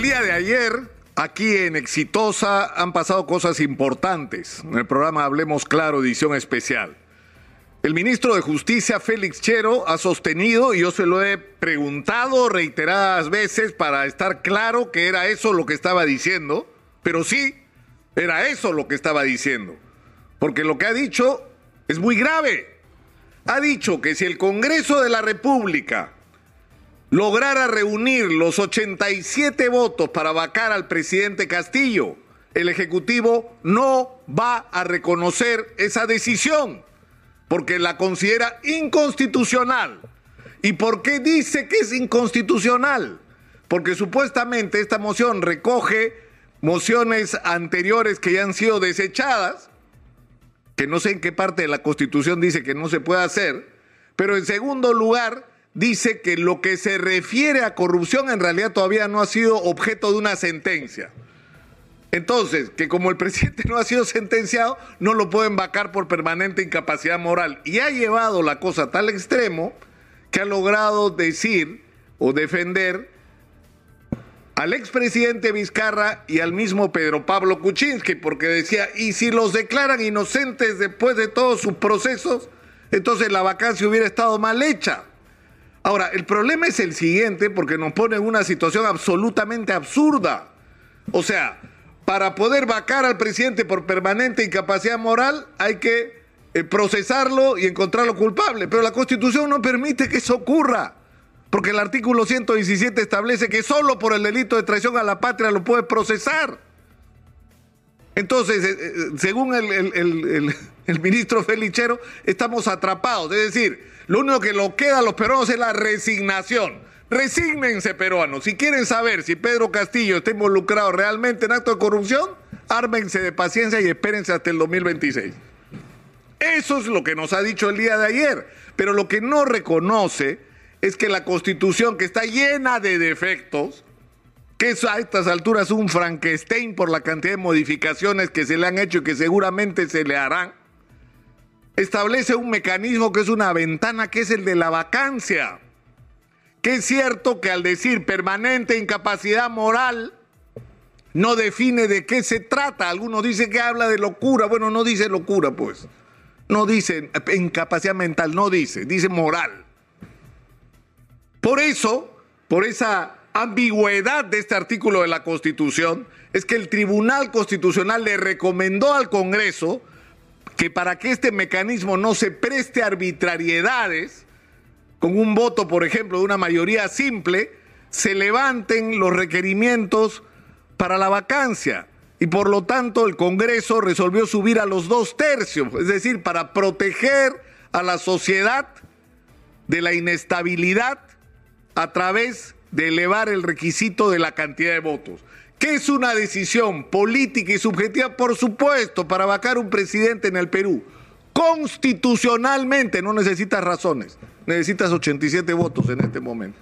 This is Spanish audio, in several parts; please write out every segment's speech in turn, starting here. el día de ayer, aquí en Exitosa, han pasado cosas importantes en el programa Hablemos Claro, edición especial. El ministro de Justicia, Félix Chero, ha sostenido, y yo se lo he preguntado reiteradas veces para estar claro que era eso lo que estaba diciendo, pero sí, era eso lo que estaba diciendo, porque lo que ha dicho es muy grave. Ha dicho que si el Congreso de la República lograra reunir los 87 votos para vacar al presidente Castillo, el Ejecutivo no va a reconocer esa decisión, porque la considera inconstitucional. ¿Y por qué dice que es inconstitucional? Porque supuestamente esta moción recoge mociones anteriores que ya han sido desechadas, que no sé en qué parte de la Constitución dice que no se puede hacer, pero en segundo lugar dice que lo que se refiere a corrupción en realidad todavía no ha sido objeto de una sentencia. Entonces, que como el presidente no ha sido sentenciado, no lo pueden vacar por permanente incapacidad moral. Y ha llevado la cosa a tal extremo que ha logrado decir o defender al expresidente Vizcarra y al mismo Pedro Pablo Kuczynski, porque decía, y si los declaran inocentes después de todos sus procesos, entonces la vacancia hubiera estado mal hecha. Ahora, el problema es el siguiente, porque nos pone en una situación absolutamente absurda. O sea, para poder vacar al presidente por permanente incapacidad moral hay que procesarlo y encontrarlo culpable. Pero la Constitución no permite que eso ocurra, porque el artículo 117 establece que solo por el delito de traición a la patria lo puede procesar. Entonces, según el ministro Félix Chero, estamos atrapados. Es decir, lo único que nos queda a los peruanos es la resignación. Resígnense, peruanos. Si quieren saber si Pedro Castillo está involucrado realmente en actos de corrupción, ármense de paciencia y espérense hasta el 2026. Eso es lo que nos ha dicho el día de ayer. Pero lo que no reconoce es que la Constitución, que está llena de defectos, que es a estas alturas un Frankenstein por la cantidad de modificaciones que se le han hecho y que seguramente se le harán, establece un mecanismo que es una ventana, que es el de la vacancia. Que es cierto que al decir permanente incapacidad moral no define de qué se trata. Algunos dicen que habla de locura. Bueno, no dice locura, pues. No dice incapacidad mental, no dice, dice moral. Por eso, por esa ambigüedad de este artículo de la Constitución, es que el Tribunal Constitucional le recomendó al Congreso que para que este mecanismo no se preste a arbitrariedades, con un voto, por ejemplo, de una mayoría simple, se levanten los requerimientos para la vacancia. Y por lo tanto, el Congreso resolvió subir a los 2/3, es decir, para proteger a la sociedad de la inestabilidad a través de elevar el requisito de la cantidad de votos. ¿Qué es una decisión política y subjetiva? Por supuesto, para vacar un presidente en el Perú. Constitucionalmente no necesitas razones, necesitas 87 votos en este momento.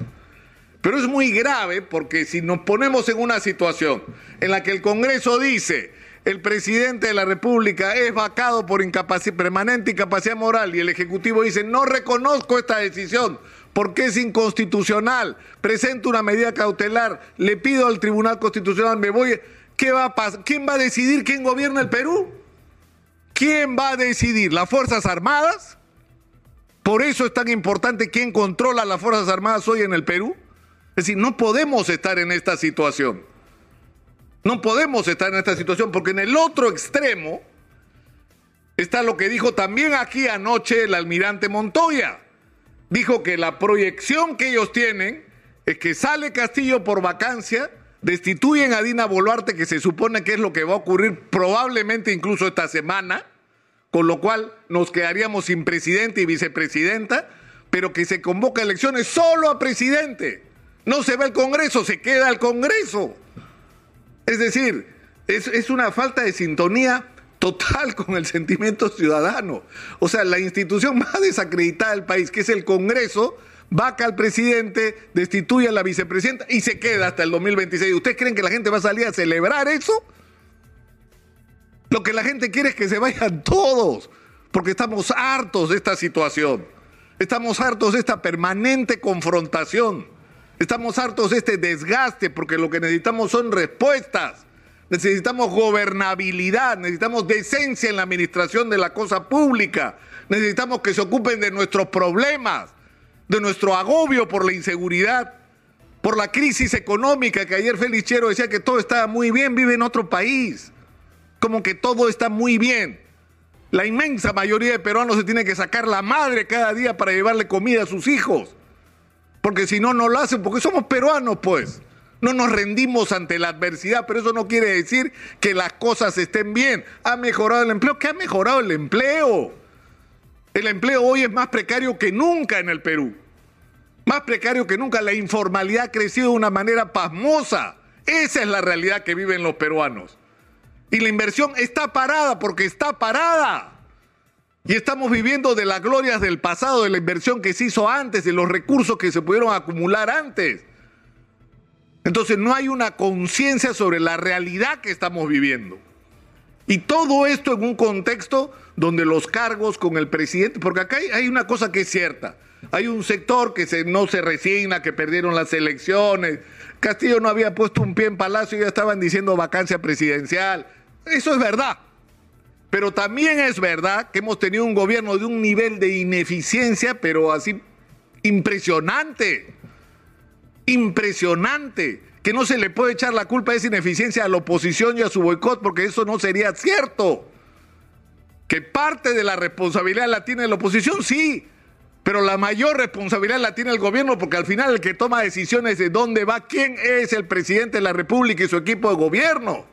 Pero es muy grave, porque si nos ponemos en una situación en la que el Congreso dice el presidente de la República es vacado por permanente incapacidad moral y el Ejecutivo dice no reconozco esta decisión porque es inconstitucional, presento una medida cautelar, le pido al Tribunal Constitucional, me voy, ¿qué va a pasar? ¿Quién va a decidir quién gobierna el Perú? ¿Quién va a decidir? ¿Las Fuerzas Armadas? Por eso es tan importante quién controla las Fuerzas Armadas hoy en el Perú. Es decir, no podemos estar en esta situación. No podemos estar en esta situación porque en el otro extremo está lo que dijo también aquí anoche el almirante Montoya. Dijo que la proyección que ellos tienen es que sale Castillo por vacancia, destituyen a Dina Boluarte, que se supone que es lo que va a ocurrir probablemente incluso esta semana, con lo cual nos quedaríamos sin presidente y vicepresidenta, pero que se convoca elecciones solo a presidente. No se va el Congreso, se queda el Congreso. Es decir, es una falta de sintonía total con el sentimiento ciudadano. O sea, la institución más desacreditada del país, que es el Congreso, vaca al presidente, destituye a la vicepresidenta y se queda hasta el 2026. ¿Ustedes creen que la gente va a salir a celebrar eso? Lo que la gente quiere es que se vayan todos, porque estamos hartos de esta situación. Estamos hartos de esta permanente confrontación. Estamos hartos de este desgaste porque lo que necesitamos son respuestas. Necesitamos gobernabilidad, necesitamos decencia en la administración de la cosa pública. Necesitamos que se ocupen de nuestros problemas, de nuestro agobio por la inseguridad, por la crisis económica, que ayer Félix Chero decía que todo estaba muy bien, vive en otro país. Como que todo está muy bien. La inmensa mayoría de peruanos se tiene que sacar la madre cada día para llevarle comida a sus hijos. Porque si no, no lo hacen, porque somos peruanos, pues. No nos rendimos ante la adversidad, pero eso no quiere decir que las cosas estén bien. ¿Ha mejorado el empleo? ¿Qué ha mejorado el empleo? El empleo hoy es más precario que nunca en el Perú. Más precario que nunca. La informalidad ha crecido de una manera pasmosa. Esa es la realidad que viven los peruanos. Y la inversión está parada porque está parada. Y estamos viviendo de las glorias del pasado, de la inversión que se hizo antes, de los recursos que se pudieron acumular antes. Entonces no hay una conciencia sobre la realidad que estamos viviendo. Y todo esto en un contexto donde los cargos con el presidente, porque acá hay una cosa que es cierta, hay un sector que no se resigna, que perdieron las elecciones, Castillo no había puesto un pie en Palacio y ya estaban diciendo vacancia presidencial. Eso es verdad. Pero también es verdad que hemos tenido un gobierno de un nivel de ineficiencia, pero así impresionante. Impresionante, que no se le puede echar la culpa de esa ineficiencia a la oposición y a su boicot, porque eso no sería cierto. Que parte de la responsabilidad la tiene la oposición, sí, pero la mayor responsabilidad la tiene el gobierno, porque al final el que toma decisiones de dónde va, quién es el presidente de la República y su equipo de gobierno.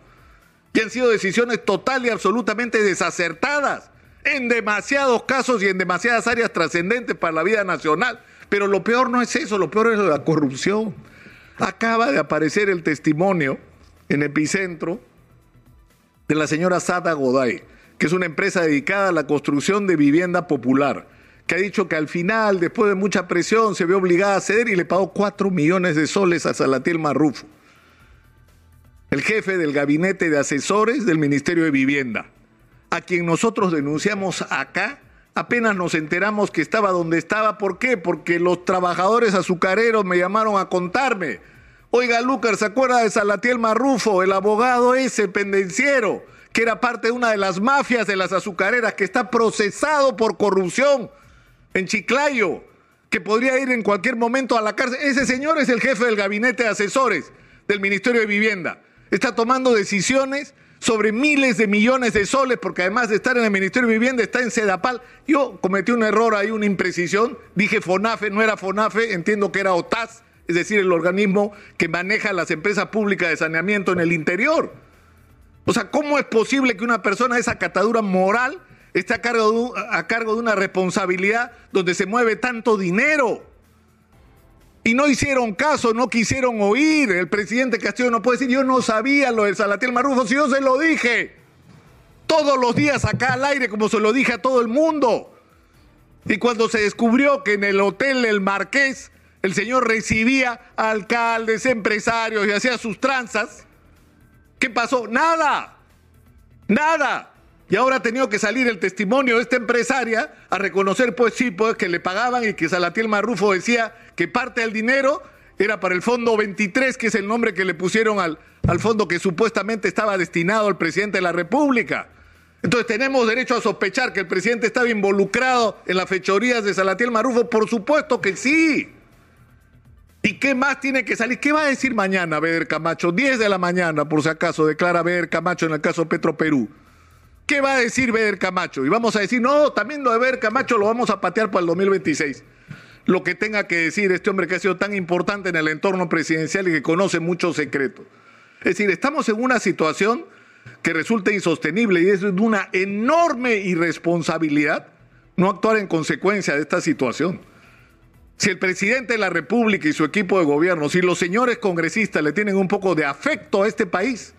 Y han sido decisiones total y absolutamente desacertadas, en demasiados casos y en demasiadas áreas trascendentes para la vida nacional. Pero lo peor no es eso, lo peor es la corrupción. Acaba de aparecer el testimonio en Epicentro de la señora Sada Goday, que es una empresa dedicada a la construcción de vivienda popular, que ha dicho que al final, después de mucha presión, se vio obligada a ceder y le pagó 4 millones de soles a Salatiel Marrufo, el jefe del gabinete de asesores del Ministerio de Vivienda, a quien nosotros denunciamos acá. Apenas nos enteramos que estaba donde estaba. ¿Por qué? Porque los trabajadores azucareros me llamaron a contarme. Oiga, Lucar, ¿se acuerda de Salatiel Marrufo, el abogado ese pendenciero, que era parte de una de las mafias de las azucareras, que está procesado por corrupción en Chiclayo, que podría ir en cualquier momento a la cárcel? Ese señor es el jefe del gabinete de asesores del Ministerio de Vivienda. Está tomando decisiones sobre miles de millones de soles, porque además de estar en el Ministerio de Vivienda, está en Sedapal. Yo cometí un error ahí, una imprecisión, dije FONAFE, no era FONAFE, entiendo que era OTAS, es decir, el organismo que maneja las empresas públicas de saneamiento en el interior. O sea, ¿cómo es posible que una persona de esa catadura moral esté a cargo de una responsabilidad donde se mueve tanto dinero? Y no hicieron caso, no quisieron oír. El presidente Castillo no puede decir, yo no sabía lo de Salatiel Marrufo, si yo se lo dije. Todos los días acá al aire, como se lo dije a todo el mundo. Y cuando se descubrió que en el hotel El Marqués el señor recibía a alcaldes, empresarios y hacía sus tranzas, ¿qué pasó? Nada, nada. Y ahora ha tenido que salir el testimonio de esta empresaria a reconocer, pues sí, pues que le pagaban y que Salatiel Marrufo decía que parte del dinero era para el Fondo 23, que es el nombre que le pusieron al fondo que supuestamente estaba destinado al presidente de la República. Entonces, ¿tenemos derecho a sospechar que el presidente estaba involucrado en las fechorías de Salatiel Marrufo? Por supuesto que sí. ¿Y qué más tiene que salir? ¿Qué va a decir mañana Beder Camacho? 10 de la mañana, por si acaso, declara Beder Camacho en el caso Petro Perú. ¿Qué va a decir Beder Camacho? Y vamos a decir, no, también lo de Beder Camacho lo vamos a patear para el 2026. Lo que tenga que decir este hombre que ha sido tan importante en el entorno presidencial y que conoce muchos secretos. Es decir, estamos en una situación que resulta insostenible y es de una enorme irresponsabilidad no actuar en consecuencia de esta situación. Si el presidente de la República y su equipo de gobierno, si los señores congresistas le tienen un poco de afecto a este país,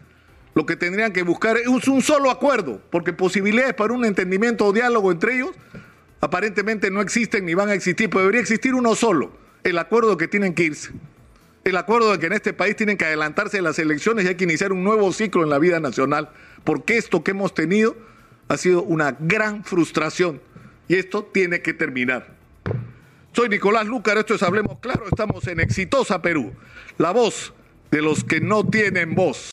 lo que tendrían que buscar es un solo acuerdo, porque posibilidades para un entendimiento o diálogo entre ellos aparentemente no existen ni van a existir, pero debería existir uno solo, el acuerdo de que tienen que irse, el acuerdo de que en este país tienen que adelantarse las elecciones y hay que iniciar un nuevo ciclo en la vida nacional, porque esto que hemos tenido ha sido una gran frustración y esto tiene que terminar. Soy Nicolás Lucar, esto es Hablemos Claro, estamos en Exitosa Perú, la voz de los que no tienen voz.